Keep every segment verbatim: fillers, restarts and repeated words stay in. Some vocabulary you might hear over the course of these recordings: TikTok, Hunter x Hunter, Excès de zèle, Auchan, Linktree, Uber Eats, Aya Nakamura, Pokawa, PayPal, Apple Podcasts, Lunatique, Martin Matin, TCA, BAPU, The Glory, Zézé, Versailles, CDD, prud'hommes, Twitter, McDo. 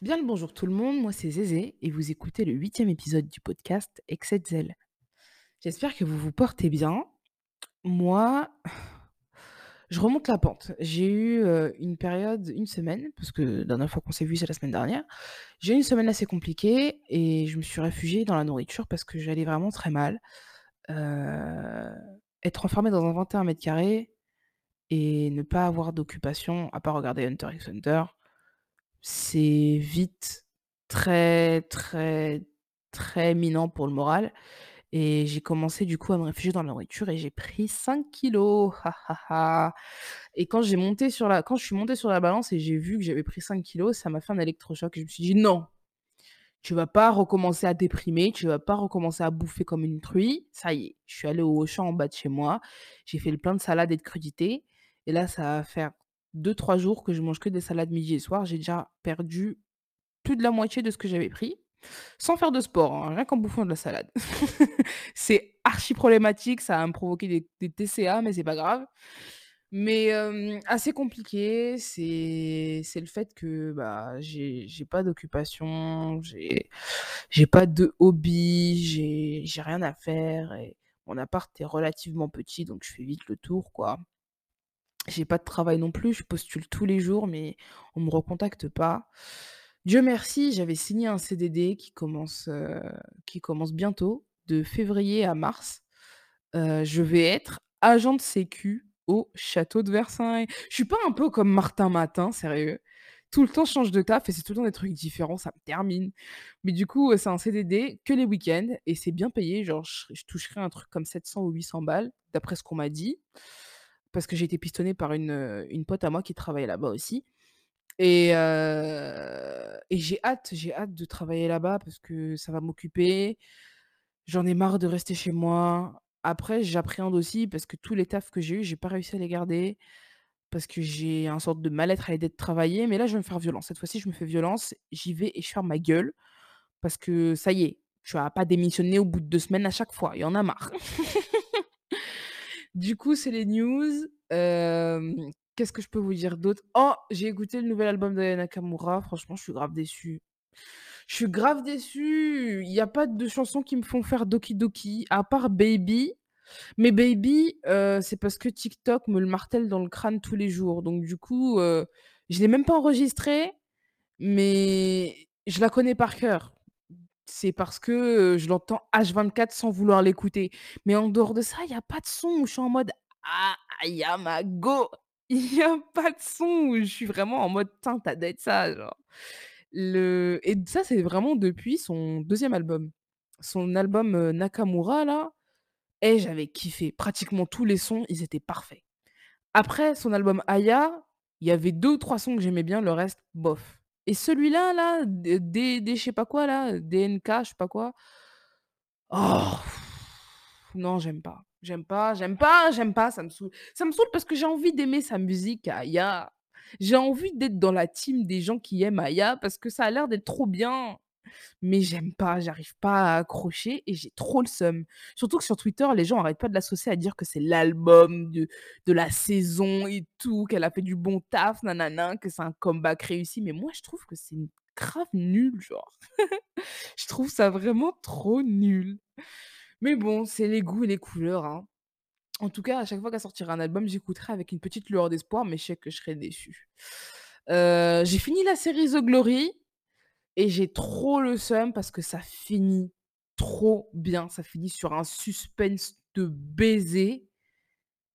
Bien le bonjour tout le monde, moi c'est Zézé et vous écoutez le huitième épisode du podcast Excès de zèle. J'espère que vous vous portez bien. Moi, je remonte la pente. J'ai eu euh, une période, une semaine, parce que la dernière fois qu'on s'est vu c'est la semaine dernière, j'ai eu une semaine assez compliquée et je me suis réfugiée dans la nourriture parce que j'allais vraiment très mal. Euh, être enfermée dans un vingt et un mètres carrés et ne pas avoir d'occupation à part regarder Hunter x Hunter, c'est vite très, très, très minant pour le moral. Et j'ai commencé du coup à me réfugier dans la nourriture et j'ai pris cinq kilos. Et quand, j'ai monté sur la... quand je suis montée sur la balance et j'ai vu que j'avais pris cinq kilos, ça m'a fait un électrochoc. Et je me suis dit non, tu vas pas recommencer à déprimer, tu vas pas recommencer à bouffer comme une truie. Ça y est, je suis allée au Auchan en bas de chez moi, j'ai fait le plein de salades et de crudités. Et là, ça va faire deux trois jours que je mange que des salades midi et soir. J'ai déjà perdu plus de la moitié de ce que j'avais pris. Sans faire de sport, hein, rien qu'en bouffant de la salade. C'est archi problématique, ça va me provoquer des, des T C A, mais c'est pas grave. Mais euh, assez compliqué, c'est, c'est le fait que bah, j'ai, j'ai pas d'occupation, j'ai, j'ai pas de hobby, j'ai, j'ai rien à faire. Et mon appart est relativement petit, donc je fais vite le tour, quoi. J'ai pas de travail non plus, je postule tous les jours, mais on me recontacte pas. Dieu merci, j'avais signé un C D D qui commence, euh, qui commence bientôt, de février à mars. Euh, je vais être agent de sécu au château de Versailles. Je suis pas un peu comme Martin Matin, sérieux. Tout le temps, je change de taf et c'est tout le temps des trucs différents, ça me termine. Mais du coup, c'est un C D D que les week-ends et c'est bien payé. Genre, je, je toucherai un truc comme sept cents ou huit cents balles, d'après ce qu'on m'a dit. Parce que j'ai été pistonnée par une, une pote à moi qui travaillait là-bas aussi. Et, euh, et j'ai hâte, j'ai hâte de travailler là-bas parce que ça va m'occuper. J'en ai marre de rester chez moi. Après, j'appréhende aussi parce que tous les tafs que j'ai eus, j'ai pas réussi à les garder. Parce que j'ai un sorte de mal-être à l'idée de travailler. Mais là, je vais me faire violence. Cette fois-ci, je me fais violence. J'y vais et je ferme ma gueule. Parce que ça y est, tu vas pas démissionner au bout de deux semaines à chaque fois. Il y en a marre. Du coup, c'est les news. Euh, qu'est-ce que je peux vous dire d'autre ? Oh, j'ai écouté le nouvel album d'Aya Nakamura. Franchement, je suis grave déçue. Je suis grave déçue. Il n'y a pas de chansons qui me font faire Doki Doki, à part Baby. Mais Baby, euh, c'est parce que TikTok me le martèle dans le crâne tous les jours. Donc du coup, euh, je ne l'ai même pas enregistrée, mais je la connais par cœur. C'est parce que je l'entends H vingt-quatre sans vouloir l'écouter. Mais en dehors de ça, il n'y a pas de son où je suis en mode « Ah, Yamago !» Il n'y a pas de son où je suis vraiment en mode « Tain, t'as d'être ça !» genre. Le... Et ça, c'est vraiment depuis son deuxième album. Son album euh, Nakamura, là, et j'avais kiffé. Pratiquement tous les sons, ils étaient parfaits. Après, son album Aya, il y avait deux ou trois sons que j'aimais bien, le reste, bof. Et celui-là, là, des, des je sais pas quoi, là, D N K, je sais pas quoi. Oh, non, j'aime pas. J'aime pas, j'aime pas, j'aime pas, ça me saoule. Ça me saoule parce que j'ai envie d'aimer sa musique à Aya. J'ai envie d'être dans la team des gens qui aiment Aya parce que ça a l'air d'être trop bien. Mais j'aime pas, j'arrive pas à accrocher et j'ai trop le seum. Surtout que sur Twitter, les gens arrêtent pas de l'associer à dire que c'est l'album de, de la saison et tout, qu'elle a fait du bon taf, nanana, que c'est un comeback réussi. Mais moi, je trouve que c'est grave nul, genre. Je trouve ça vraiment trop nul. Mais bon, c'est les goûts et les couleurs, hein. En tout cas, à chaque fois qu'elle sortira un album, j'écouterai avec une petite lueur d'espoir, mais je sais que je serai déçue. Euh, j'ai fini la série The Glory. Et j'ai trop le seum parce que ça finit trop bien. Ça finit sur un suspense de baiser.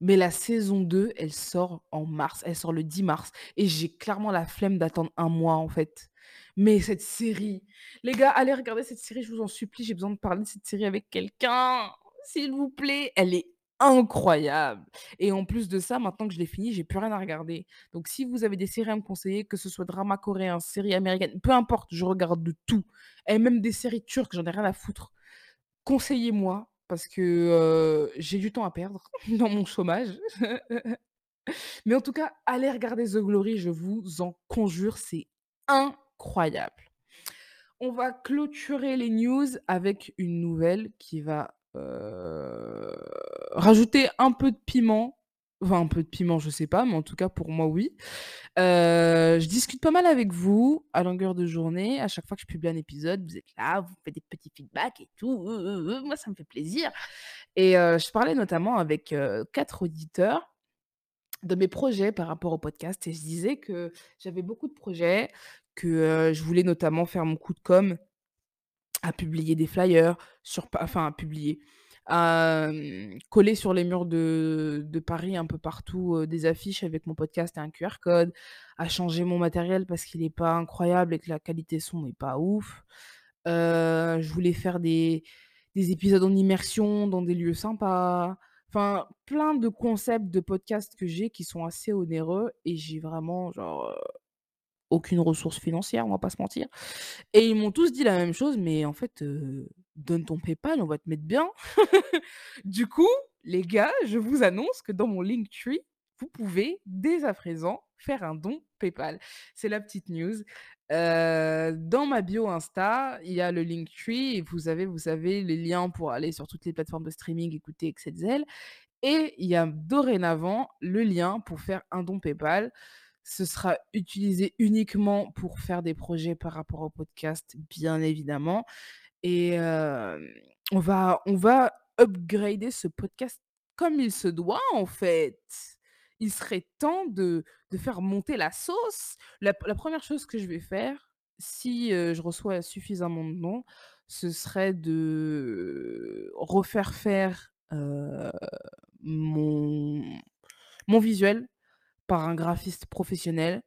Mais la saison deux, elle sort en mars. Elle sort le dix mars. Et j'ai clairement la flemme d'attendre un mois, en fait. Mais cette série... Les gars, allez regarder cette série, je vous en supplie. J'ai besoin de parler de cette série avec quelqu'un. S'il vous plaît. Elle est incroyable. Et en plus de ça, maintenant que je l'ai fini, j'ai plus rien à regarder. Donc si vous avez des séries à me conseiller, que ce soit drama coréen, série américaine, peu importe, je regarde de tout. Et même des séries turques, j'en ai rien à foutre. Conseillez-moi, parce que euh, j'ai du temps à perdre dans mon chômage. Mais en tout cas, allez regarder The Glory, je vous en conjure, c'est incroyable. On va clôturer les news avec une nouvelle qui va Euh, rajouter un peu de piment Enfin, un peu de piment, je sais pas, mais en tout cas, pour moi, oui. Euh, je discute pas mal avec vous à longueur de journée. À chaque fois que je publie un épisode, vous êtes là, vous faites des petits feedbacks et tout. Euh, euh, euh, moi, ça me fait plaisir. Et euh, je parlais notamment avec euh, quatre auditeurs de mes projets par rapport au podcast. Et je disais que j'avais beaucoup de projets, que euh, je voulais notamment faire mon coup de com' à publier des flyers, sur, enfin, à publier... à coller sur les murs de, de Paris un peu partout euh, des affiches avec mon podcast et un Q R code, à changer mon matériel parce qu'il n'est pas incroyable et que la qualité son n'est pas ouf. Euh, je voulais faire des, des épisodes en immersion dans des lieux sympas. Enfin, plein de concepts de podcasts que j'ai qui sont assez onéreux et j'ai vraiment genre... Euh... aucune ressource financière, on va pas se mentir. Et ils m'ont tous dit la même chose, mais en fait, euh, donne ton PayPal, on va te mettre bien. Du coup, les gars, je vous annonce que dans mon Linktree, vous pouvez, dès à présent, faire un don PayPal. C'est la petite news. Euh, dans ma bio Insta, il y a le Linktree, et vous avez, vous savez, les liens pour aller sur toutes les plateformes de streaming, écouter, Excès de zèle. Et il y a dorénavant le lien pour faire un don PayPal. Ce sera utilisé uniquement pour faire des projets par rapport au podcast, bien évidemment. Et euh, on va, on va upgrader ce podcast comme il se doit, en fait. Il serait temps de, de faire monter la sauce. La, la première chose que je vais faire, si euh, je reçois suffisamment de dons, ce serait de refaire faire euh, mon, mon visuel par un graphiste professionnel,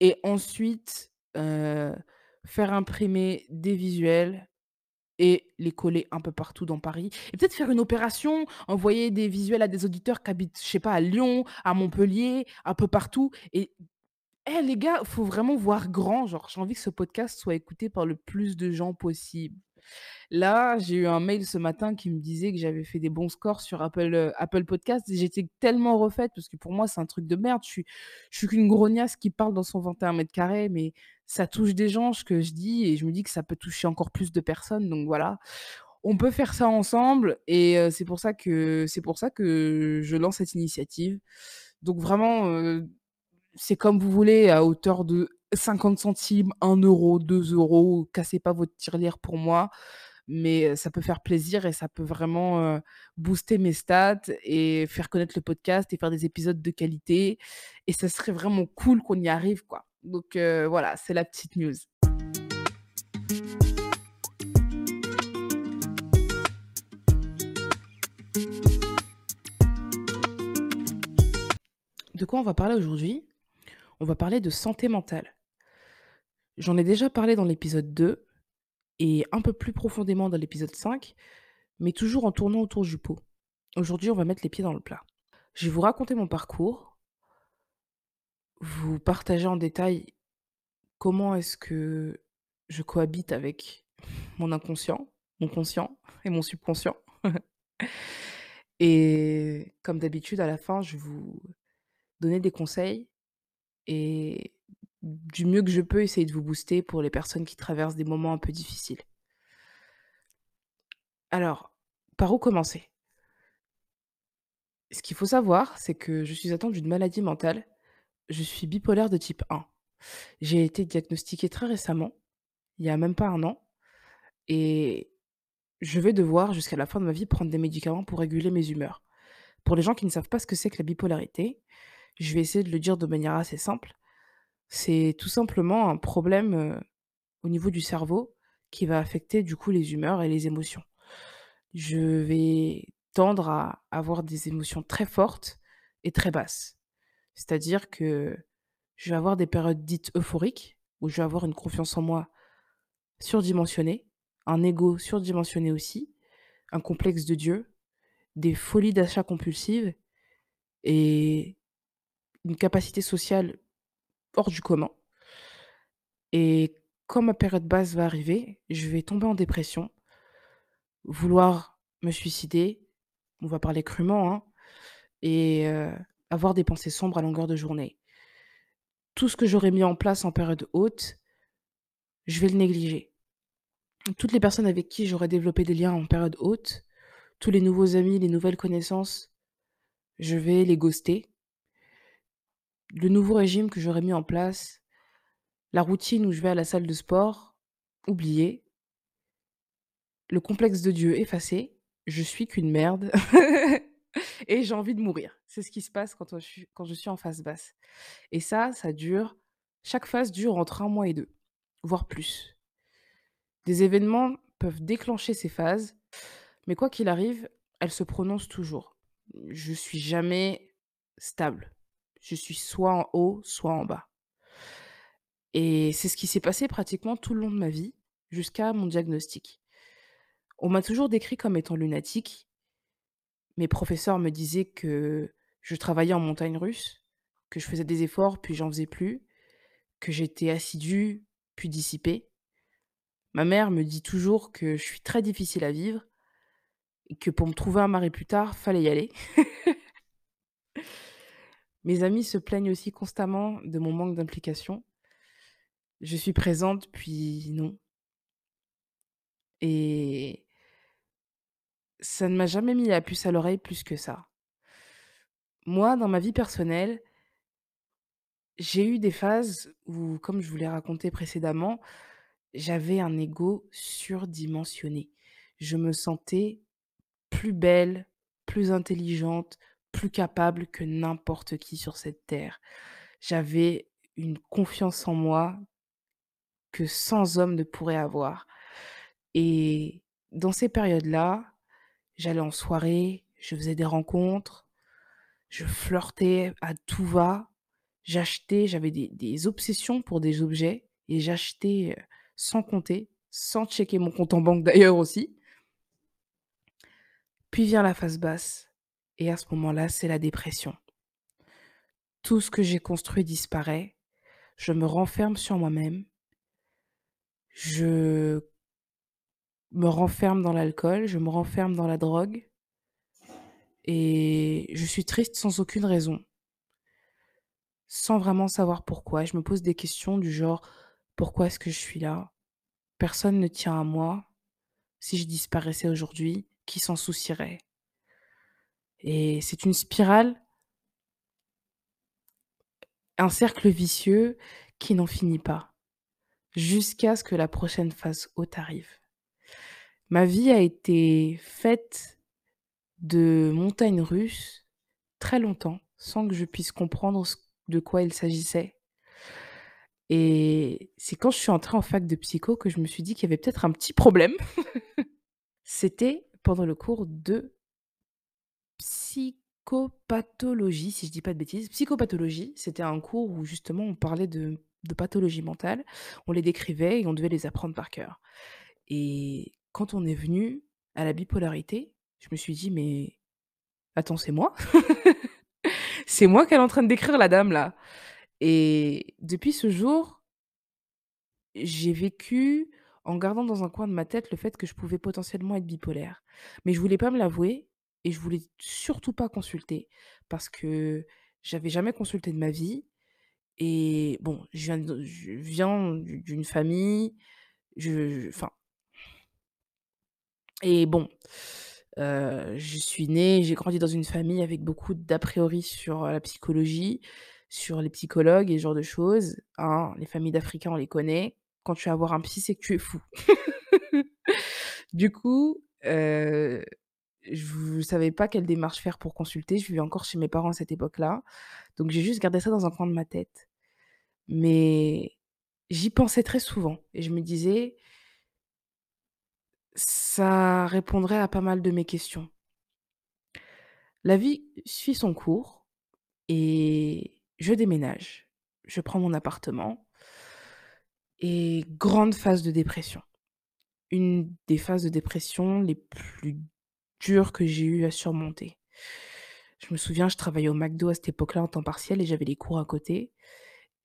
et ensuite euh, faire imprimer des visuels et les coller un peu partout dans Paris. Et peut-être faire une opération, envoyer des visuels à des auditeurs qui habitent, je sais pas, à Lyon, à Montpellier, un peu partout. Et hey, les gars, il faut vraiment voir grand. Genre, j'ai envie que ce podcast soit écouté par le plus de gens possible. Là, j'ai eu un mail ce matin qui me disait que j'avais fait des bons scores sur Apple, euh, Apple Podcasts et j'étais tellement refaite parce que pour moi, c'est un truc de merde. Je suis, je suis qu'une grognasse qui parle dans son vingt et un mètres carrés, mais ça touche des gens, ce que je dis, et je me dis que ça peut toucher encore plus de personnes. Donc voilà, on peut faire ça ensemble et euh, c'est pour ça que, c'est pour ça que je lance cette initiative. Donc vraiment, euh, c'est comme vous voulez, à hauteur de cinquante centimes, un euro, deux euros, cassez pas votre tirelire pour moi, mais ça peut faire plaisir et ça peut vraiment euh, booster mes stats et faire connaître le podcast et faire des épisodes de qualité, et ça serait vraiment cool qu'on y arrive, quoi. Donc euh, voilà, c'est la petite news. De quoi on va parler aujourd'hui ? On va parler de santé mentale. J'en ai déjà parlé dans l'épisode deux et un peu plus profondément dans l'épisode cinq, mais toujours en tournant autour du pot. Aujourd'hui, on va mettre les pieds dans le plat. Je vais vous raconter mon parcours, vous partager en détail comment est-ce que je cohabite avec mon inconscient, mon conscient et mon subconscient. Et comme d'habitude, à la fin, je vais vous donner des conseils et du mieux que je peux essayer de vous booster pour les personnes qui traversent des moments un peu difficiles. Alors, par où commencer ? Ce qu'il faut savoir, c'est que je suis atteinte d'une maladie mentale. Je suis bipolaire de type un. J'ai été diagnostiquée très récemment, il n'y a même pas un an, et je vais devoir, jusqu'à la fin de ma vie, prendre des médicaments pour réguler mes humeurs. Pour les gens qui ne savent pas ce que c'est que la bipolarité, je vais essayer de le dire de manière assez simple. C'est tout simplement un problème euh, au niveau du cerveau qui va affecter du coup les humeurs et les émotions. Je vais tendre à avoir des émotions très fortes et très basses. C'est-à-dire que je vais avoir des périodes dites euphoriques, où je vais avoir une confiance en moi surdimensionnée, un ego surdimensionné aussi, un complexe de Dieu, des folies d'achat compulsives et une capacité sociale hors du commun. Et quand ma période basse va arriver, je vais tomber en dépression, vouloir me suicider, on va parler crûment, hein, et euh, avoir des pensées sombres à longueur de journée. Tout ce que j'aurais mis en place en période haute, je vais le négliger. Toutes les personnes avec qui j'aurais développé des liens en période haute, tous les nouveaux amis, les nouvelles connaissances, je vais les ghoster. le nouveau régime que j'aurais mis en place, la routine où je vais à la salle de sport, oubliée, le complexe de Dieu effacé, je suis qu'une merde et j'ai envie de mourir. C'est ce qui se passe quand, on, quand je suis en phase basse. Et ça, ça dure, chaque phase dure entre un mois et deux, voire plus. Des événements peuvent déclencher ces phases, mais quoi qu'il arrive, elles se prononcent toujours. Je suis jamais stable. Je suis soit en haut, soit en bas. Et c'est ce qui s'est passé pratiquement tout le long de ma vie, jusqu'à mon diagnostic. On m'a toujours décrit comme étant lunatique. Mes professeurs me disaient que je travaillais en montagne russe, que je faisais des efforts, puis j'en faisais plus, que j'étais assidue, puis dissipée. Ma mère me dit toujours que je suis très difficile à vivre, et que pour me trouver un mari plus tard, fallait y aller. Mes amis se plaignent aussi constamment de mon manque d'implication. Je suis présente, puis non. Et ça ne m'a jamais mis la puce à l'oreille plus que ça. Moi, dans ma vie personnelle, j'ai eu des phases où, comme je vous l'ai raconté précédemment, j'avais un ego surdimensionné. Je me sentais plus belle, plus intelligente, plus capable que n'importe qui sur cette terre. J'avais une confiance en moi que cent hommes ne pourraient avoir. Et dans ces périodes-là, j'allais en soirée, je faisais des rencontres, je flirtais à tout va, j'achetais, j'avais des, des obsessions pour des objets, et j'achetais sans compter, sans checker mon compte en banque d'ailleurs aussi. Puis vient la phase basse. Et à ce moment-là, c'est la dépression. Tout ce que j'ai construit disparaît. Je me renferme sur moi-même. Je me renferme dans l'alcool. Je me renferme dans la drogue. Et je suis triste sans aucune raison. Sans vraiment savoir pourquoi. Je me pose des questions du genre, pourquoi est-ce que je suis là ? Personne ne tient à moi. Si je disparaissais aujourd'hui, qui s'en soucierait ? Et c'est une spirale, un cercle vicieux qui n'en finit pas, jusqu'à ce que la prochaine phase haute arrive. Ma vie a été faite de montagnes russes très longtemps, sans que je puisse comprendre de quoi il s'agissait. Et c'est quand je suis entrée en fac de psycho que je me suis dit qu'il y avait peut-être un petit problème. C'était pendant le cours de psychopathologie, si je dis pas de bêtises. Psychopathologie, c'était un cours où justement on parlait de, de pathologie mentale, on les décrivait et on devait les apprendre par cœur. Et quand on est venu à la bipolarité, je me suis dit, mais attends, c'est moi c'est moi qu'elle est en train de décrire, la dame là. Et depuis ce jour, j'ai vécu en gardant dans un coin de ma tête le fait que je pouvais potentiellement être bipolaire. Mais je voulais pas me l'avouer. Et je voulais surtout pas consulter, parce que j'avais jamais consulté de ma vie. Et bon, je viens, de, je viens d'une famille, je, enfin, et bon, euh, je suis née, j'ai grandi dans une famille avec beaucoup d'a priori sur la psychologie, sur les psychologues et ce genre de choses. Hein, les familles d'Africains, on les connaît. Quand tu vas voir un psy, c'est que tu es fou. Du coup, euh, je ne savais pas quelle démarche faire pour consulter. Je vivais encore chez mes parents à cette époque-là. Donc, j'ai juste gardé ça dans un coin de ma tête. Mais j'y pensais très souvent. Et je me disais, ça répondrait à pas mal de mes questions. La vie suit son cours. Et je déménage. Je prends mon appartement. Et grande phase de dépression. Une des phases de dépression les plus dur que j'ai eu à surmonter. Je me souviens, je travaillais au McDo à cette époque-là en temps partiel et j'avais les cours à côté.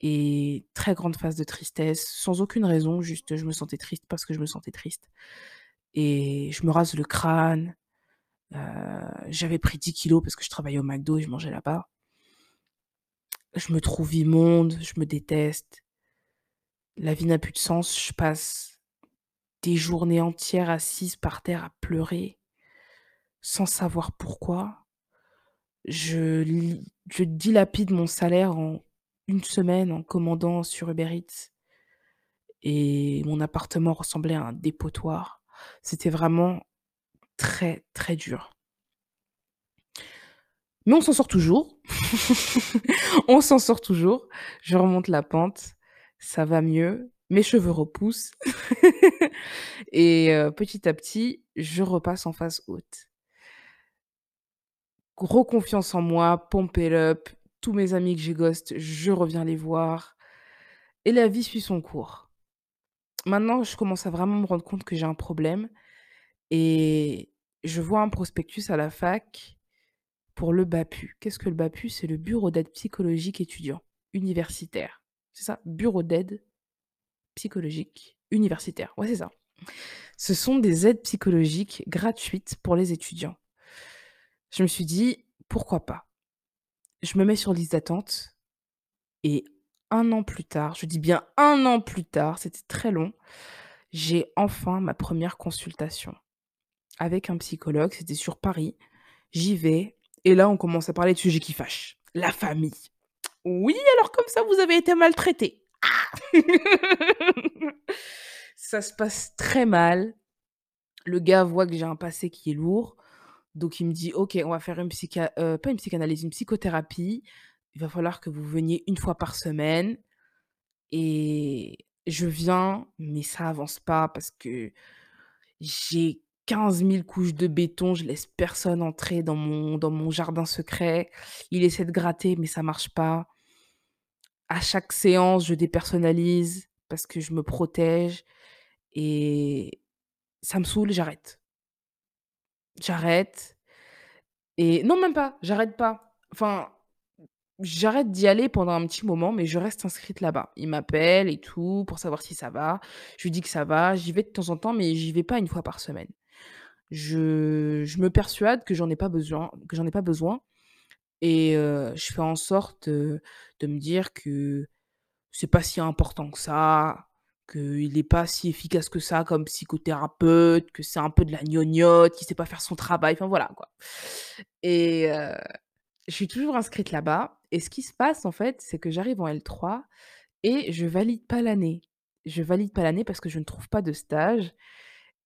Et très grande phase de tristesse, sans aucune raison, juste je me sentais triste parce que je me sentais triste. Et je me rase le crâne. Euh, j'avais pris dix kilos parce que je travaillais au McDo et je mangeais là-bas. Je me trouve immonde, je me déteste. La vie n'a plus de sens, je passe des journées entières assise par terre à pleurer. Sans savoir pourquoi, je, je dilapide mon salaire en une semaine en commandant sur Uber Eats et mon appartement ressemblait à un dépotoir. C'était vraiment très, très dur. Mais on s'en sort toujours. on s'en sort toujours. Je remonte la pente. Ça va mieux. Mes cheveux repoussent. Et euh, petit à petit, je repasse en phase haute. Gros confiance en moi, pompé l'up. Tous mes amis que j'ai ghost, je reviens les voir. Et la vie suit son cours. Maintenant, je commence à vraiment me rendre compte que j'ai un problème. Et je vois un prospectus à la fac pour le B A P U. Qu'est-ce que le B A P U ? C'est le Bureau d'aide psychologique étudiant universitaire. C'est ça, Bureau d'aide psychologique universitaire. Ouais, c'est ça. Ce sont des aides psychologiques gratuites pour les étudiants. Je me suis dit, pourquoi pas ? Je me mets sur liste d'attente et un an plus tard, je dis bien un an plus tard, c'était très long, j'ai enfin ma première consultation avec un psychologue, c'était sur Paris, j'y vais et là on commence à parler de sujets qui fâchent, la famille. Oui, alors comme ça vous avez été maltraité. Ah ça se passe très mal, le gars voit que j'ai un passé qui est lourd. Donc, il me dit, OK, on va faire une, psycha... euh, pas une psychanalyse, une psychothérapie. Il va falloir que vous veniez une fois par semaine. Et je viens, mais ça avance pas parce que j'ai quinze mille couches de béton. Je laisse personne entrer dans mon, dans mon jardin secret. Il essaie de gratter, mais ça marche pas. À chaque séance, je dépersonnalise parce que je me protège. Et ça me saoule, j'arrête. J'arrête. Et non, même pas. J'arrête pas. Enfin, j'arrête d'y aller pendant un petit moment, mais je reste inscrite là-bas. Il m'appelle et tout pour savoir si ça va. Je lui dis que ça va. J'y vais de temps en temps, mais j'y vais pas une fois par semaine. Je, je me persuade que j'en ai pas besoin, que j'en ai pas besoin. Et euh, je fais en sorte de, de me dire que c'est pas si important que ça, qu'il n'est pas si efficace que ça comme psychothérapeute, que c'est un peu de la gnognotte, qu'il ne sait pas faire son travail, enfin voilà quoi. Et euh, je suis toujours inscrite là-bas, et ce qui se passe en fait, c'est que j'arrive en L trois, et je valide pas l'année. Je valide pas l'année parce que je ne trouve pas de stage,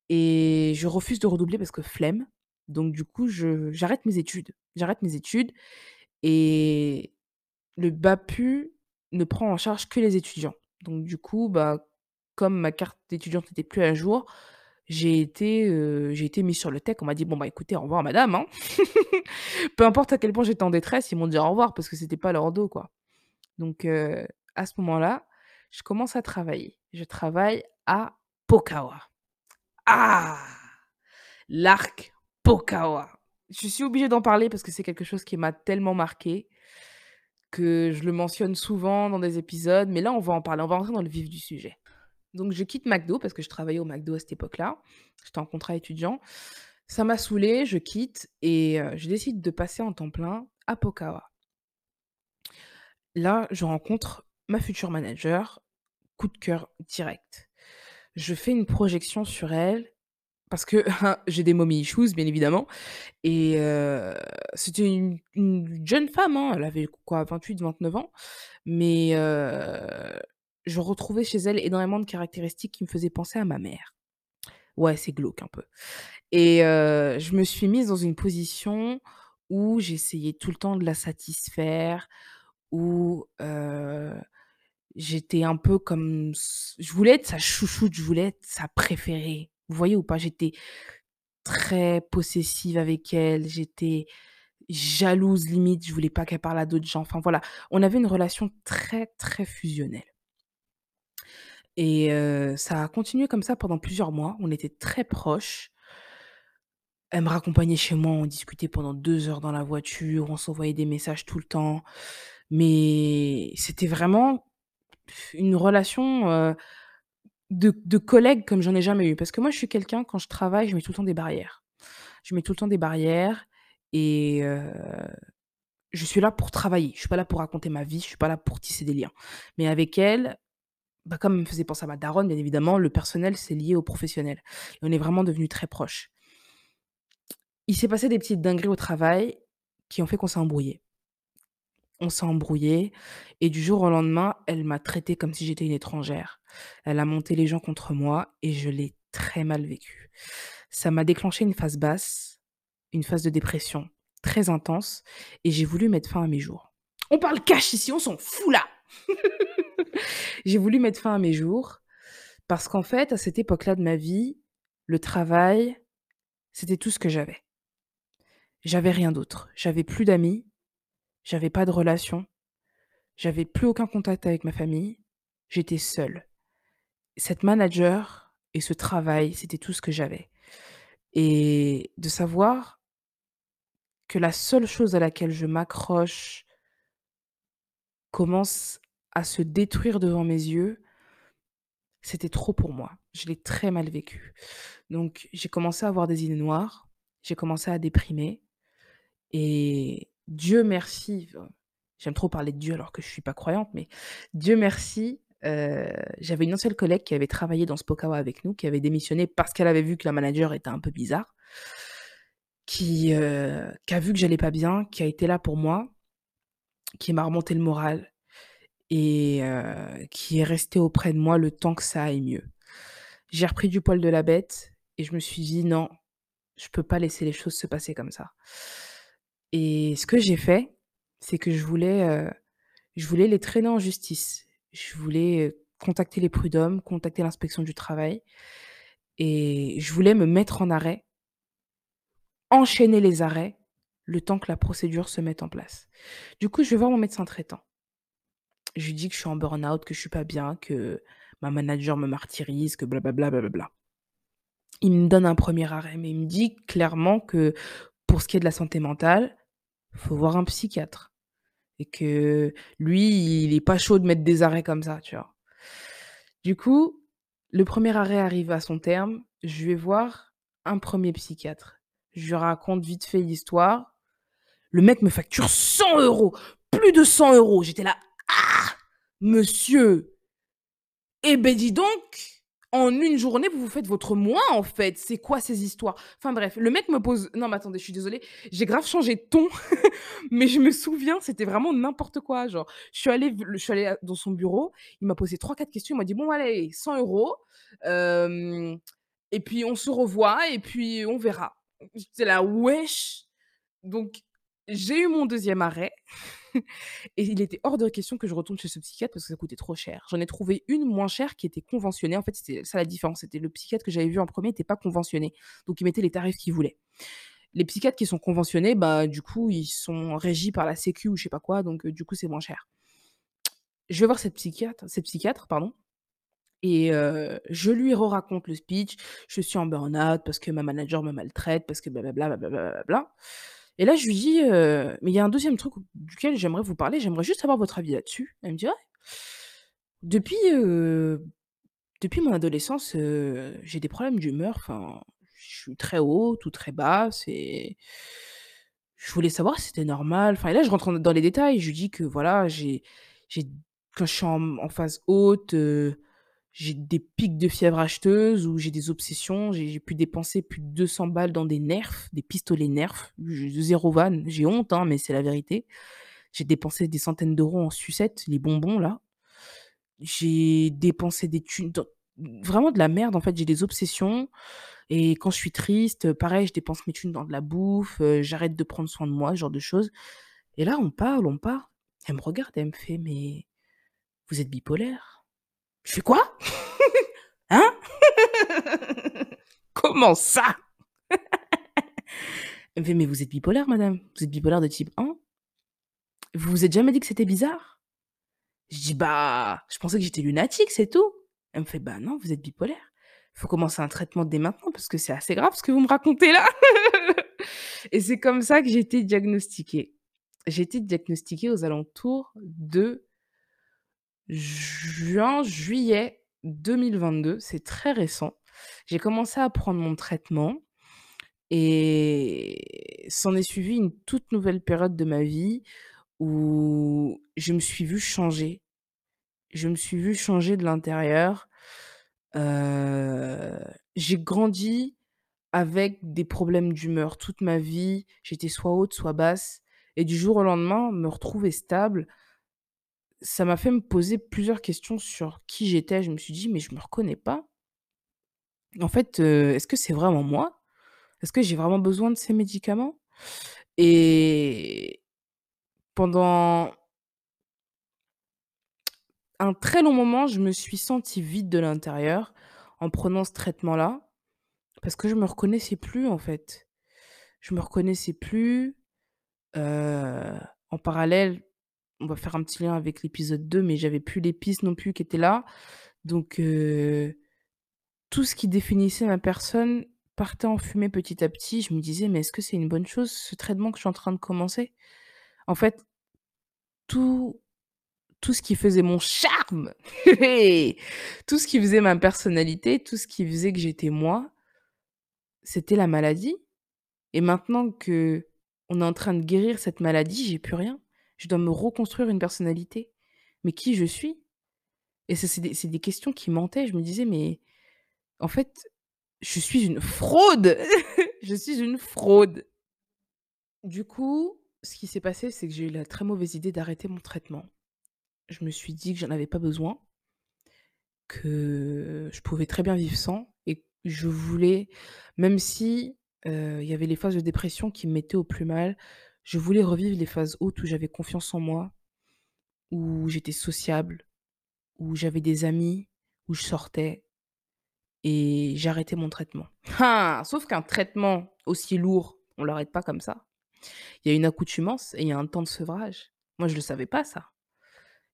et je refuse de redoubler parce que flemme, donc du coup je, j'arrête mes études. J'arrête mes études, et le B A P U ne prend en charge que les étudiants. Donc du coup, bah, comme ma carte d'étudiante n'était plus à jour, j'ai été, euh, j'ai été mise sur le tech. On m'a dit, bon, bah écoutez, au revoir, madame. Hein. Peu importe à quel point j'étais en détresse, ils m'ont dit au revoir parce que c'était pas leur dos, quoi. Donc, euh, à ce moment-là, je commence à travailler. Je travaille à Pokawa. Ah, l'arc Pokawa. Je suis obligée d'en parler parce que c'est quelque chose qui m'a tellement marquée que je le mentionne souvent dans des épisodes. Mais là, on va en parler. On va rentrer dans le vif du sujet. Donc, je quitte McDo parce que je travaillais au McDo à cette époque-là. J'étais en contrat étudiant. Ça m'a saoulée, je quitte et je décide de passer en temps plein à Pokawa. Là, je rencontre ma future manager, coup de cœur direct. Je fais une projection sur elle parce que hein, j'ai des mommy issues, bien évidemment. Et euh, c'était une, une jeune femme, hein, elle avait quoi, vingt-huit, vingt-neuf ans. Mais... Euh, je retrouvais chez elle énormément de caractéristiques qui me faisaient penser à ma mère. Ouais, c'est glauque un peu. Et euh, je me suis mise dans une position où j'essayais tout le temps de la satisfaire, où euh, j'étais un peu comme... Je voulais être sa chouchoute, je voulais être sa préférée. Vous voyez ou pas, j'étais très possessive avec elle, j'étais jalouse limite, je voulais pas qu'elle parle à d'autres gens. Enfin voilà, on avait une relation très très fusionnelle. Et euh, ça a continué comme ça pendant plusieurs mois. On était très proches. Elle me raccompagnait chez moi. On discutait pendant deux heures dans la voiture. On s'envoyait des messages tout le temps. Mais c'était vraiment une relation euh, de, de collègue comme j'en ai jamais eu. Parce que moi, je suis quelqu'un, quand je travaille, je mets tout le temps des barrières. Je mets tout le temps des barrières. Et... Euh... Je suis là pour travailler. Je suis pas là pour raconter ma vie. Je suis pas là pour tisser des liens. Mais avec elle... Bah, comme me faisait penser à ma daronne, bien évidemment, le personnel, c'est lié au professionnel. Et on est vraiment devenus très proches. Il s'est passé des petites dingueries au travail qui ont fait qu'on s'est embrouillé. on s'est embrouillé et du jour au lendemain, elle m'a traitée comme si j'étais une étrangère. Elle a monté les gens contre moi et je l'ai très mal vécu. Ça m'a déclenché une phase basse, une phase de dépression très intense et j'ai voulu mettre fin à mes jours. On parle cash ici, on s'en fout là. J'ai voulu mettre fin à mes jours parce qu'en fait, à cette époque-là de ma vie, le travail, c'était tout ce que j'avais. J'avais rien d'autre. J'avais plus d'amis, j'avais pas de relations, j'avais plus aucun contact avec ma famille, j'étais seule. Cette manager et ce travail, c'était tout ce que j'avais. Et de savoir que la seule chose à laquelle je m'accroche commence à se détruire devant mes yeux, c'était trop pour moi. Je l'ai très mal vécu. Donc, j'ai commencé à avoir des idées noires, j'ai commencé à déprimer. Et Dieu merci, j'aime trop parler de Dieu alors que je ne suis pas croyante, mais Dieu merci, euh, j'avais une ancienne collègue qui avait travaillé dans ce Pokawa avec nous, qui avait démissionné parce qu'elle avait vu que la manager était un peu bizarre, qui, euh, qui a vu que j'allais pas bien, qui a été là pour moi, qui m'a remonté le moral et euh, qui est resté auprès de moi le temps que ça aille mieux. J'ai repris du poil de la bête et je me suis dit non, je peux pas laisser les choses se passer comme ça. Et ce que j'ai fait, c'est que je voulais, euh, je voulais les traîner en justice. Je voulais contacter les prud'hommes, contacter l'inspection du travail et je voulais me mettre en arrêt, enchaîner les arrêts le temps que la procédure se mette en place. Du coup, je vais voir mon médecin traitant. Je lui dis que je suis en burn-out, que je suis pas bien, que ma manager me martyrise, que blablabla. Bla bla bla bla. Il me donne un premier arrêt, mais il me dit clairement que pour ce qui est de la santé mentale, il faut voir un psychiatre. Et que lui, il est pas chaud de mettre des arrêts comme ça, tu vois. Du coup, le premier arrêt arrive à son terme, je vais voir un premier psychiatre. Je lui raconte vite fait l'histoire. Le mec me facture cent euros, plus de cent euros. J'étais là, ah, monsieur, eh ben dis donc, en une journée, vous vous faites votre mois, en fait. C'est quoi ces histoires ? Enfin bref, le mec me pose... Non, mais attendez, je suis désolée, j'ai grave changé de ton, mais je me souviens, c'était vraiment n'importe quoi. Genre, je suis allée, je suis allée dans son bureau, il m'a posé trois quatre questions, il m'a dit, bon, allez, cent euros, euh, et puis on se revoit, et puis on verra. J'étais là, wesh. Donc, j'ai eu mon deuxième arrêt et il était hors de question que je retourne chez ce psychiatre parce que ça coûtait trop cher. J'en ai trouvé une moins chère qui était conventionnée. En fait, c'était ça la différence. C'était le psychiatre que j'avais vu en premier n'était pas conventionné. Donc, il mettait les tarifs qu'il voulait. Les psychiatres qui sont conventionnés, bah, du coup, ils sont régis par la Sécu ou je sais pas quoi. Donc, euh, du coup, c'est moins cher. Je vais voir cette psychiatre, cette psychiatre, pardon. Et euh, je lui re-raconte le speech. Je suis en burn-out parce que ma manager me maltraite, parce que blablabla, blablabla, blablabla. Et là, je lui dis, euh, mais il y a un deuxième truc duquel j'aimerais vous parler, j'aimerais juste avoir votre avis là-dessus. Elle me dit, ouais, depuis, euh, depuis mon adolescence, euh, j'ai des problèmes d'humeur, enfin, je suis très haute ou très basse, et je voulais savoir si c'était normal. Enfin, et là, je rentre dans les détails, je lui dis que voilà, j'ai, j'ai, quand je suis en, en phase haute, euh, j'ai des pics de fièvre acheteuse ou j'ai des obsessions, j'ai, j'ai pu dépenser plus de deux cents balles dans des nerfs, des pistolets nerfs, zéro vanne, j'ai honte, hein, mais c'est la vérité. J'ai dépensé des centaines d'euros en sucettes, les bonbons, là. J'ai dépensé des thunes, dans... vraiment de la merde, en fait, j'ai des obsessions. Et quand je suis triste, pareil, je dépense mes thunes dans de la bouffe, euh, j'arrête de prendre soin de moi, ce genre de choses. Et là, on parle, on parle. Elle me regarde, elle me fait, mais vous êtes bipolaire ? Je fais quoi ? Hein ? Comment ça ? Elle me fait, mais vous êtes bipolaire, madame. Vous êtes bipolaire de type un ? Vous vous êtes jamais dit que c'était bizarre ? Je dis, bah, je pensais que j'étais lunatique, c'est tout. Elle me fait, bah non, vous êtes bipolaire. Faut commencer un traitement dès maintenant, parce que c'est assez grave ce que vous me racontez là. Et c'est comme ça que j'ai été diagnostiquée. J'ai été diagnostiquée aux alentours de... juin, juillet deux mille vingt-deux, c'est très récent. J'ai commencé à prendre mon traitement et s'en est suivie une toute nouvelle période de ma vie où je me suis vue changer. Je me suis vue changer de l'intérieur. Euh, j'ai grandi avec des problèmes d'humeur toute ma vie. J'étais soit haute, soit basse. et du jour au lendemain, me retrouver stable, ça m'a fait me poser plusieurs questions sur qui j'étais. Je me suis dit, mais je me reconnais pas. En fait, euh, est-ce que c'est vraiment moi ? Est-ce que j'ai vraiment besoin de ces médicaments ? Et pendant un très long moment, je me suis sentie vide de l'intérieur en prenant ce traitement-là, parce que je me reconnaissais plus, en fait. Je me reconnaissais plus. Euh, en parallèle, on va faire un petit lien avec l'épisode deux, mais j'avais plus l'épice non plus qui était là. Donc, euh, tout ce qui définissait ma personne partait en fumée petit à petit. Je me disais, mais est-ce que c'est une bonne chose, ce traitement que je suis en train de commencer ? En fait, tout, tout ce qui faisait mon charme, tout ce qui faisait ma personnalité, tout ce qui faisait que j'étais moi, c'était la maladie. Et maintenant que on est en train de guérir cette maladie, j'ai plus rien. Je dois me reconstruire une personnalité. Mais qui je suis ? Et ça, c'est, des, c'est des questions qui mentaient. Je me disais, mais en fait, je suis une fraude. Je suis une fraude. Du coup, ce qui s'est passé, c'est que j'ai eu la très mauvaise idée d'arrêter mon traitement. Je me suis dit que j'en avais pas besoin, que je pouvais très bien vivre sans, et je voulais, même si il euh, y avait les phases de dépression qui me mettaient au plus mal, je voulais revivre les phases hautes où j'avais confiance en moi, où j'étais sociable, où j'avais des amis, où je sortais, et j'arrêtais mon traitement. Ah, sauf qu'un traitement aussi lourd, on l'arrête pas comme ça. Il y a une accoutumance et il y a un temps de sevrage. Moi, je le savais pas, ça.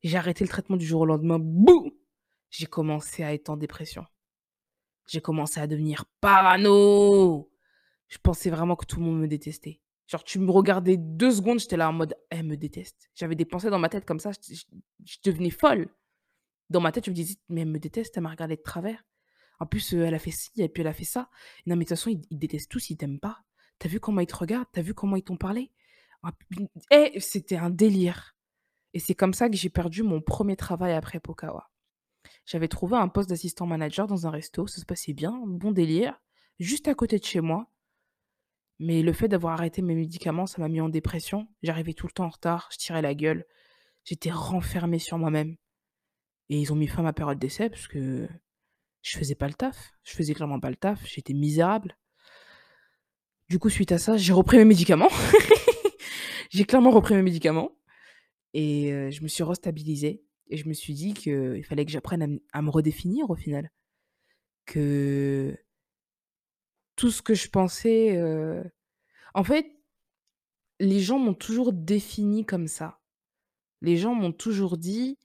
J'ai arrêté le traitement du jour au lendemain, boum, j'ai commencé à être en dépression. J'ai commencé à devenir parano. Je pensais vraiment que tout le monde me détestait. Genre, tu me regardais deux secondes, j'étais là en mode, elle me déteste. J'avais des pensées dans ma tête comme ça, je, je, je devenais folle. Dans ma tête, je me disais, mais elle me déteste, elle m'a regardé de travers. En plus, elle a fait ci, et puis elle a fait ça. Non, mais de toute façon, ils, ils détestent tous, ils t'aiment pas. T'as vu comment ils te regardent ? T'as vu comment ils t'ont parlé ? Et c'était un délire. Et c'est comme ça que j'ai perdu mon premier travail après Pokawa. J'avais trouvé un poste d'assistant manager dans un resto, ça se passait bien, bon délire, juste à côté de chez moi. Mais le fait d'avoir arrêté mes médicaments, ça m'a mis en dépression. J'arrivais tout le temps en retard, je tirais la gueule. J'étais renfermée sur moi-même. Et ils ont mis fin à ma période d'essai parce que je faisais pas le taf. Je faisais clairement pas le taf, j'étais misérable. Du coup, suite à ça, j'ai repris mes médicaments. J'ai clairement repris mes médicaments. Et euh, je me suis restabilisée. Et je me suis dit qu'il fallait que j'apprenne à, m- à me redéfinir au final. Que tout ce que je pensais... Euh... En fait, les gens m'ont toujours défini comme ça. Les gens m'ont toujours dit,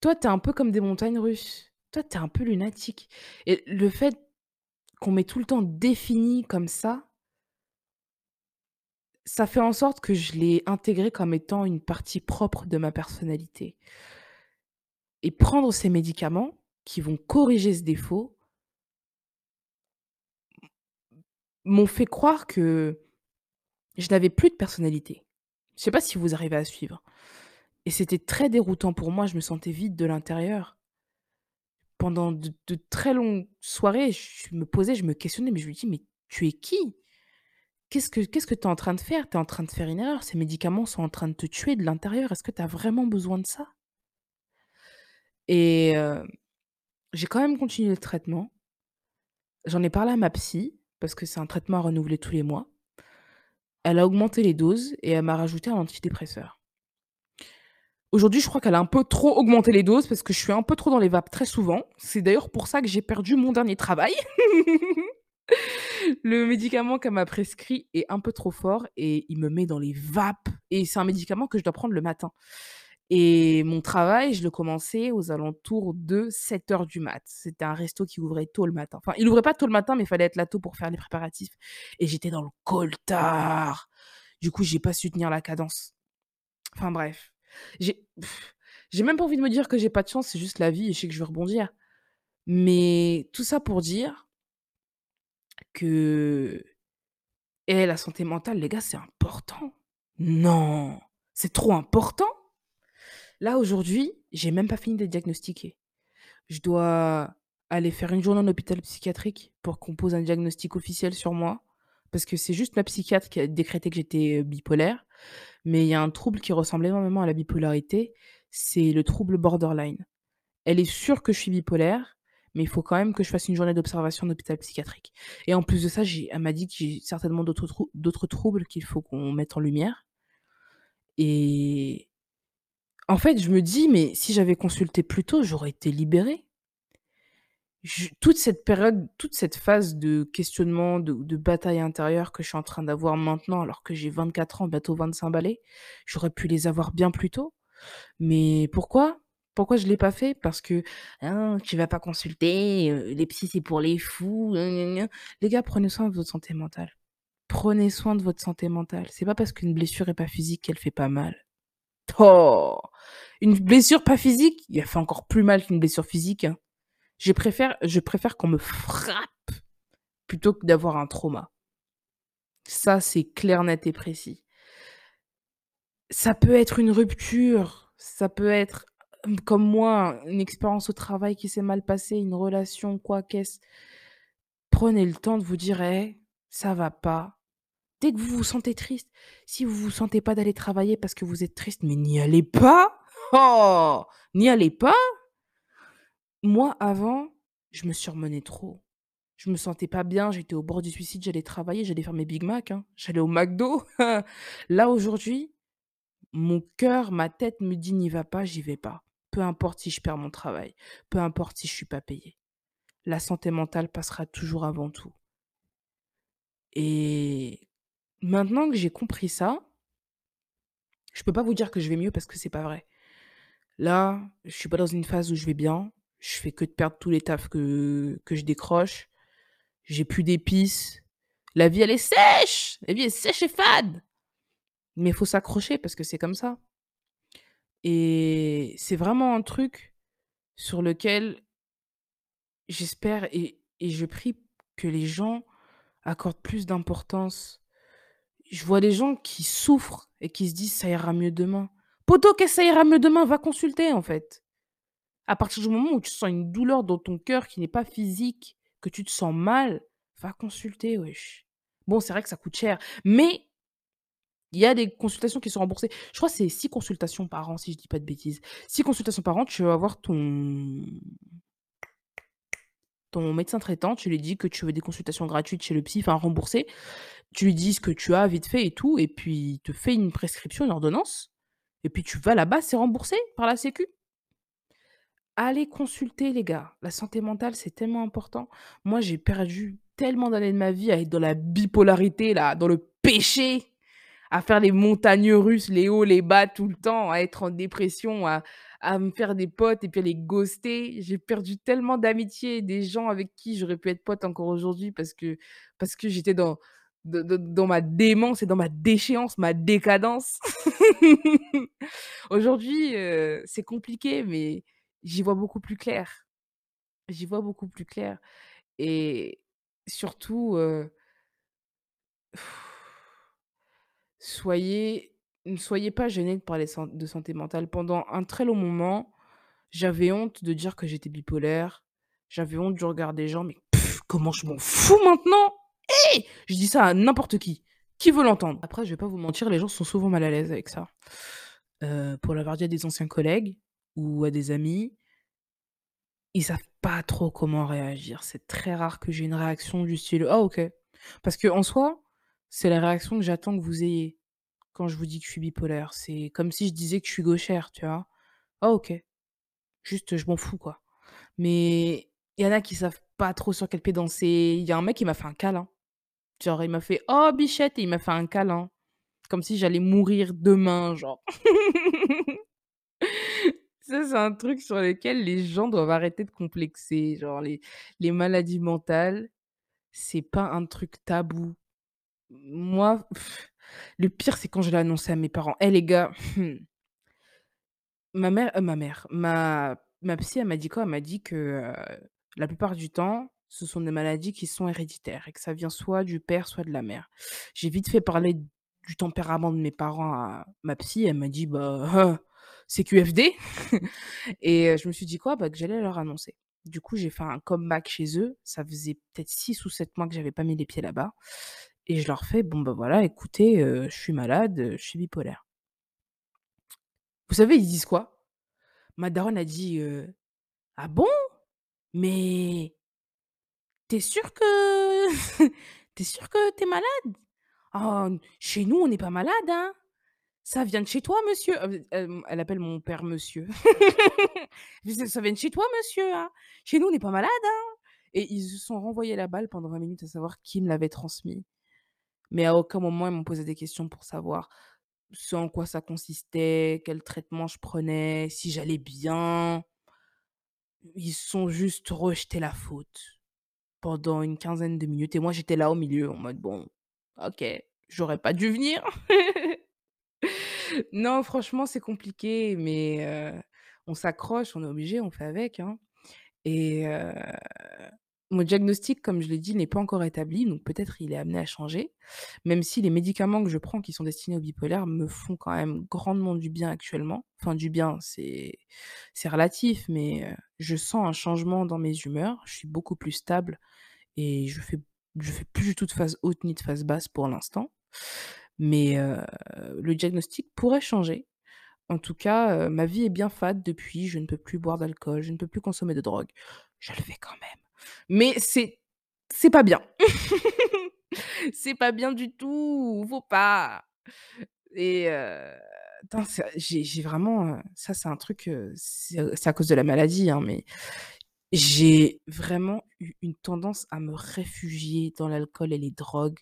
toi, t'es un peu comme des montagnes russes. Toi, t'es un peu lunatique. Et le fait qu'on m'ait tout le temps défini comme ça, ça fait en sorte que je l'ai intégré comme étant une partie propre de ma personnalité. Et prendre ces médicaments qui vont corriger ce défaut m'ont fait croire que je n'avais plus de personnalité. Je ne sais pas si vous arrivez à suivre. Et c'était très déroutant pour moi, je me sentais vide de l'intérieur. Pendant de, de très longues soirées, je me posais, je me questionnais, mais je me dis, mais tu es qui ? Qu'est-ce que qu'est-ce que tu es en train de faire ? Tu es en train de faire une erreur. Ces médicaments sont en train de te tuer de l'intérieur. Est-ce que tu as vraiment besoin de ça ? Et euh, j'ai quand même continué le traitement. J'en ai parlé à ma psy, parce que c'est un traitement à renouveler tous les mois. Elle a augmenté les doses et elle m'a rajouté un antidépresseur. Aujourd'hui, je crois qu'elle a un peu trop augmenté les doses, parce que je suis un peu trop dans les vapes très souvent. C'est d'ailleurs pour ça que j'ai perdu mon dernier travail. Le médicament qu'elle m'a prescrit est un peu trop fort et il me met dans les vapes. Et c'est un médicament que je dois prendre le matin. Et mon travail, je le commençais aux alentours de sept heures du mat. C'était un resto qui ouvrait tôt le matin. Enfin, il ouvrait pas tôt le matin, mais il fallait être là tôt pour faire les préparatifs. Et j'étais dans le coltard. Du coup, j'ai pas su tenir la cadence. Enfin bref. J'ai... Pff, j'ai même pas envie de me dire que j'ai pas de chance, c'est juste la vie et je sais que je vais rebondir. Mais tout ça pour dire... que et la santé mentale, les gars, c'est important. Non, c'est trop important. Là, aujourd'hui, j'ai même pas fini d'être diagnostiquée. Je dois aller faire une journée en hôpital psychiatrique pour qu'on pose un diagnostic officiel sur moi, parce que c'est juste ma psychiatre qui a décrété que j'étais bipolaire. Mais il y a un trouble qui ressemble énormément à la bipolarité, c'est le trouble borderline. Elle est sûre que je suis bipolaire, mais il faut quand même que je fasse une journée d'observation d'hôpital psychiatrique. Et en plus de ça, j'ai, elle m'a dit que j'ai certainement d'autres, trou- d'autres troubles qu'il faut qu'on mette en lumière. Et en fait, je me dis, mais si j'avais consulté plus tôt, j'aurais été libérée. Je, toute cette période, toute cette phase de questionnement, de, de bataille intérieure que je suis en train d'avoir maintenant, alors que j'ai vingt-quatre ans, bientôt vingt-cinq balais, j'aurais pu les avoir bien plus tôt. Mais pourquoi ? Pourquoi je ne l'ai pas fait ? Parce que hein, tu ne vas pas consulter, euh, les psys c'est pour les fous. Gna gna. Les gars, prenez soin de votre santé mentale. Prenez soin de votre santé mentale. C'est pas parce qu'une blessure n'est pas physique qu'elle fait pas mal. Oh ! Une blessure pas physique, elle fait encore plus mal qu'une blessure physique. Hein. Je préfère, je préfère qu'on me frappe plutôt que d'avoir un trauma. Ça, c'est clair, net et précis. Ça peut être une rupture, ça peut être, comme moi, une expérience au travail qui s'est mal passée, une relation, quoi, qu'est-ce. Prenez le temps de vous dire, hey, ça va pas. Dès que vous vous sentez triste, si vous vous sentez pas d'aller travailler parce que vous êtes triste, mais n'y allez pas. Oh, n'y allez pas. Moi, avant, je me surmenais trop. Je me sentais pas bien, j'étais au bord du suicide, j'allais travailler, j'allais faire mes Big Mac, hein. J'allais au McDo. Là, aujourd'hui, mon cœur, ma tête me dit « n'y va pas, j'y vais pas ». Peu importe si je perds mon travail, peu importe si je suis pas payée. La santé mentale passera toujours avant tout. Et maintenant que j'ai compris ça, je peux pas vous dire que je vais mieux parce que c'est pas vrai. Là, je suis pas dans une phase où je vais bien. Je fais que de perdre tous les tafs que, que je décroche. J'ai plus d'épices. La vie, elle est sèche. La vie est sèche et fade. Mais il faut s'accrocher parce que c'est comme ça. Et c'est vraiment un truc sur lequel j'espère et, et je prie que les gens accordent plus d'importance. Je vois des gens qui souffrent et qui se disent « ça ira mieux demain ». Poto, qu'est-ce que ça ira mieux demain ? Va consulter, en fait. À partir du moment où tu sens une douleur dans ton cœur qui n'est pas physique, que tu te sens mal, va consulter, wesh. Bon, c'est vrai que ça coûte cher, mais il y a des consultations qui sont remboursées. Je crois que c'est six consultations par an, si je ne dis pas de bêtises. six consultations par an, tu vas voir ton... ton médecin traitant, tu lui dis que tu veux des consultations gratuites chez le psy, enfin remboursées, tu lui dis ce que tu as vite fait et tout, et puis il te fait une prescription, une ordonnance, et puis tu vas là-bas, c'est remboursé par la Sécu. Allez consulter, les gars. La santé mentale, c'est tellement important. Moi, j'ai perdu tellement d'années de ma vie à être dans la bipolarité, là, dans le péché, à faire les montagnes russes, les hauts, les bas, tout le temps, à être en dépression, à, à me faire des potes et puis à les ghoster. J'ai perdu tellement d'amitié, des gens avec qui j'aurais pu être pote encore aujourd'hui parce que, parce que j'étais dans, dans, dans ma démence et dans ma déchéance, ma décadence. Aujourd'hui, euh, c'est compliqué, mais... J'y vois beaucoup plus clair. J'y vois beaucoup plus clair. Et surtout, euh, soyez, ne soyez pas gênés de parler de santé mentale. Pendant un très long moment, j'avais honte de dire que j'étais bipolaire. J'avais honte du regard des gens. Mais pff, comment je m'en fous maintenant ? Hey ! Je dis ça à n'importe qui. Qui veut l'entendre ? Après, je vais pas vous mentir, les gens sont souvent mal à l'aise avec ça. Euh, pour l'avoir dit à des anciens collègues, ou à des amis, ils savent pas trop comment réagir. C'est très rare que j'ai une réaction du style « Ah, ok ». Parce qu'en soi, c'est la réaction que j'attends que vous ayez quand je vous dis que je suis bipolaire. C'est comme si je disais que je suis gauchère, tu vois. « Ah, ok ». Juste, je m'en fous, quoi. Mais il y en a qui savent pas trop sur quel pied danser. Il y a un mec qui m'a fait un câlin. Genre, il m'a fait « Oh, bichette !» et il m'a fait un câlin. Comme si j'allais mourir demain, genre. Ça, c'est un truc sur lequel les gens doivent arrêter de complexer. Genre, les, les maladies mentales, c'est pas un truc tabou. Moi, pff, le pire, c'est quand je l'ai annoncé à mes parents. Eh, hey, les gars, ma mère, euh, ma mère, ma, ma psy, elle m'a dit quoi ? Elle m'a dit que euh, la plupart du temps, ce sont des maladies qui sont héréditaires et que ça vient soit du père, soit de la mère. J'ai vite fait parler du tempérament de mes parents à ma psy. Elle m'a dit, bah... Euh, c'est Q F D. Et je me suis dit quoi ? Bah, que j'allais leur annoncer. Du coup, j'ai fait un comeback chez eux. Ça faisait peut-être six ou sept mois que j'avais pas mis les pieds là-bas. Et je leur fais, bon ben voilà, écoutez, euh, je suis malade, je suis bipolaire. Vous savez, ils disent quoi? Ma daronne a dit, euh, ah bon? Mais t'es sûr que... t'es sûr que t'es malade? Oh, chez nous, on n'est pas malade, hein? Ça vient de chez toi, monsieur. Elle, elle appelle mon père monsieur. Ça vient de chez toi, monsieur. Hein, chez nous, on n'est pas malade. Hein. Et ils se sont renvoyés la balle pendant vingt minutes à savoir qui me l'avait transmis. Mais à aucun moment, ils m'ont posé des questions pour savoir ce en quoi ça consistait, quel traitement je prenais, si j'allais bien. Ils se sont juste rejetés la faute pendant une quinzaine de minutes. Et moi, j'étais là au milieu en mode, bon, ok, j'aurais pas dû venir. Non, franchement, c'est compliqué, mais euh, on s'accroche, on est obligé, on fait avec. Hein. Et euh, mon diagnostic, comme je l'ai dit, n'est pas encore établi, donc peut-être il est amené à changer, même si les médicaments que je prends qui sont destinés au bipolaire me font quand même grandement du bien actuellement. Enfin, du bien, c'est, c'est relatif, mais euh, je sens un changement dans mes humeurs, je suis beaucoup plus stable et je fais, je fais plus du tout de phase haute ni de phase basse pour l'instant. Mais euh, le diagnostic pourrait changer. En tout cas, euh, ma vie est bien fade depuis. Je ne peux plus boire d'alcool, je ne peux plus consommer de drogue. Je le fais quand même. Mais c'est, c'est pas bien. C'est pas bien du tout. Faut pas. Et euh... Attends, ça, j'ai, j'ai vraiment... Ça, c'est un truc... C'est, c'est à cause de la maladie, hein, mais... J'ai vraiment eu une tendance à me réfugier dans l'alcool et les drogues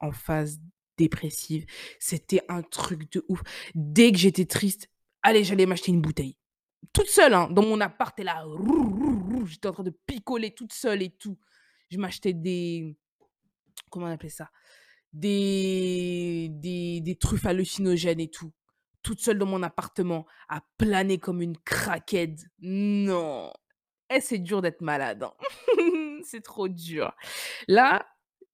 en phase dépressive, c'était un truc de ouf. Dès que j'étais triste, allez, j'allais m'acheter une bouteille. Toute seule, hein, dans mon appart, et là, j'étais en train de picoler toute seule et tout. Je m'achetais des... Comment on appelait ça ? Des... des... des truffes hallucinogènes et tout. Toute seule dans mon appartement, à planer comme une craquette. Non. Eh, c'est dur d'être malade. Hein. C'est trop dur. Là...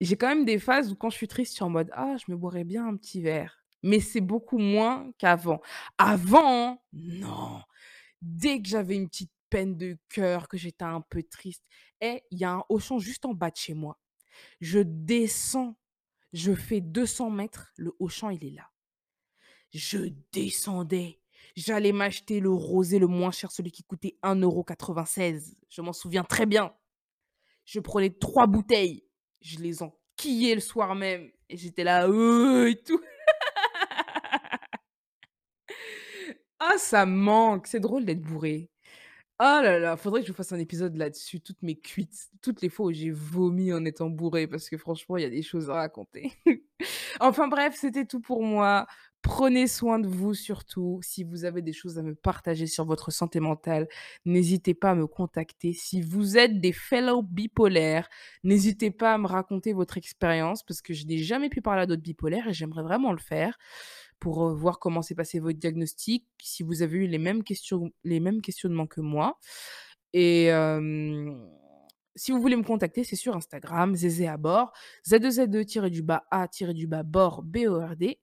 J'ai quand même des phases où quand je suis triste, je suis en mode « Ah, je me boirais bien un petit verre. » Mais c'est beaucoup moins qu'avant. Avant, non. Dès que j'avais une petite peine de cœur, que j'étais un peu triste, et il y a un Auchan juste en bas de chez moi. Je descends, je fais deux cents mètres, le Auchan, il est là. Je descendais. J'allais m'acheter le rosé le moins cher, celui qui coûtait un euro quatre-vingt-seize. Je m'en souviens très bien. Je prenais trois bouteilles. Je les enquillais le soir même. Et j'étais là, euh, et tout. Ah, oh, ça manque. C'est drôle d'être bourré. Oh là là, faudrait que je fasse un épisode là-dessus. Toutes mes cuites, toutes les fois où j'ai vomi en étant bourré. Parce que franchement, il y a des choses à raconter. Enfin bref, c'était tout pour moi. Prenez soin de vous surtout. Si vous avez des choses à me partager sur votre santé mentale, n'hésitez pas à me contacter. Si vous êtes des fellow bipolaires, n'hésitez pas à me raconter votre expérience parce que je n'ai jamais pu parler à d'autres bipolaires et j'aimerais vraiment le faire pour voir comment s'est passé votre diagnostic, si vous avez eu les mêmes questions, les mêmes questionnements que moi. Et... Euh... Si vous voulez me contacter, c'est sur Instagram, Zézé à bord, Z deux Z deux tiret du bas A tiret du bas bord B O R D.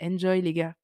Enjoy les gars.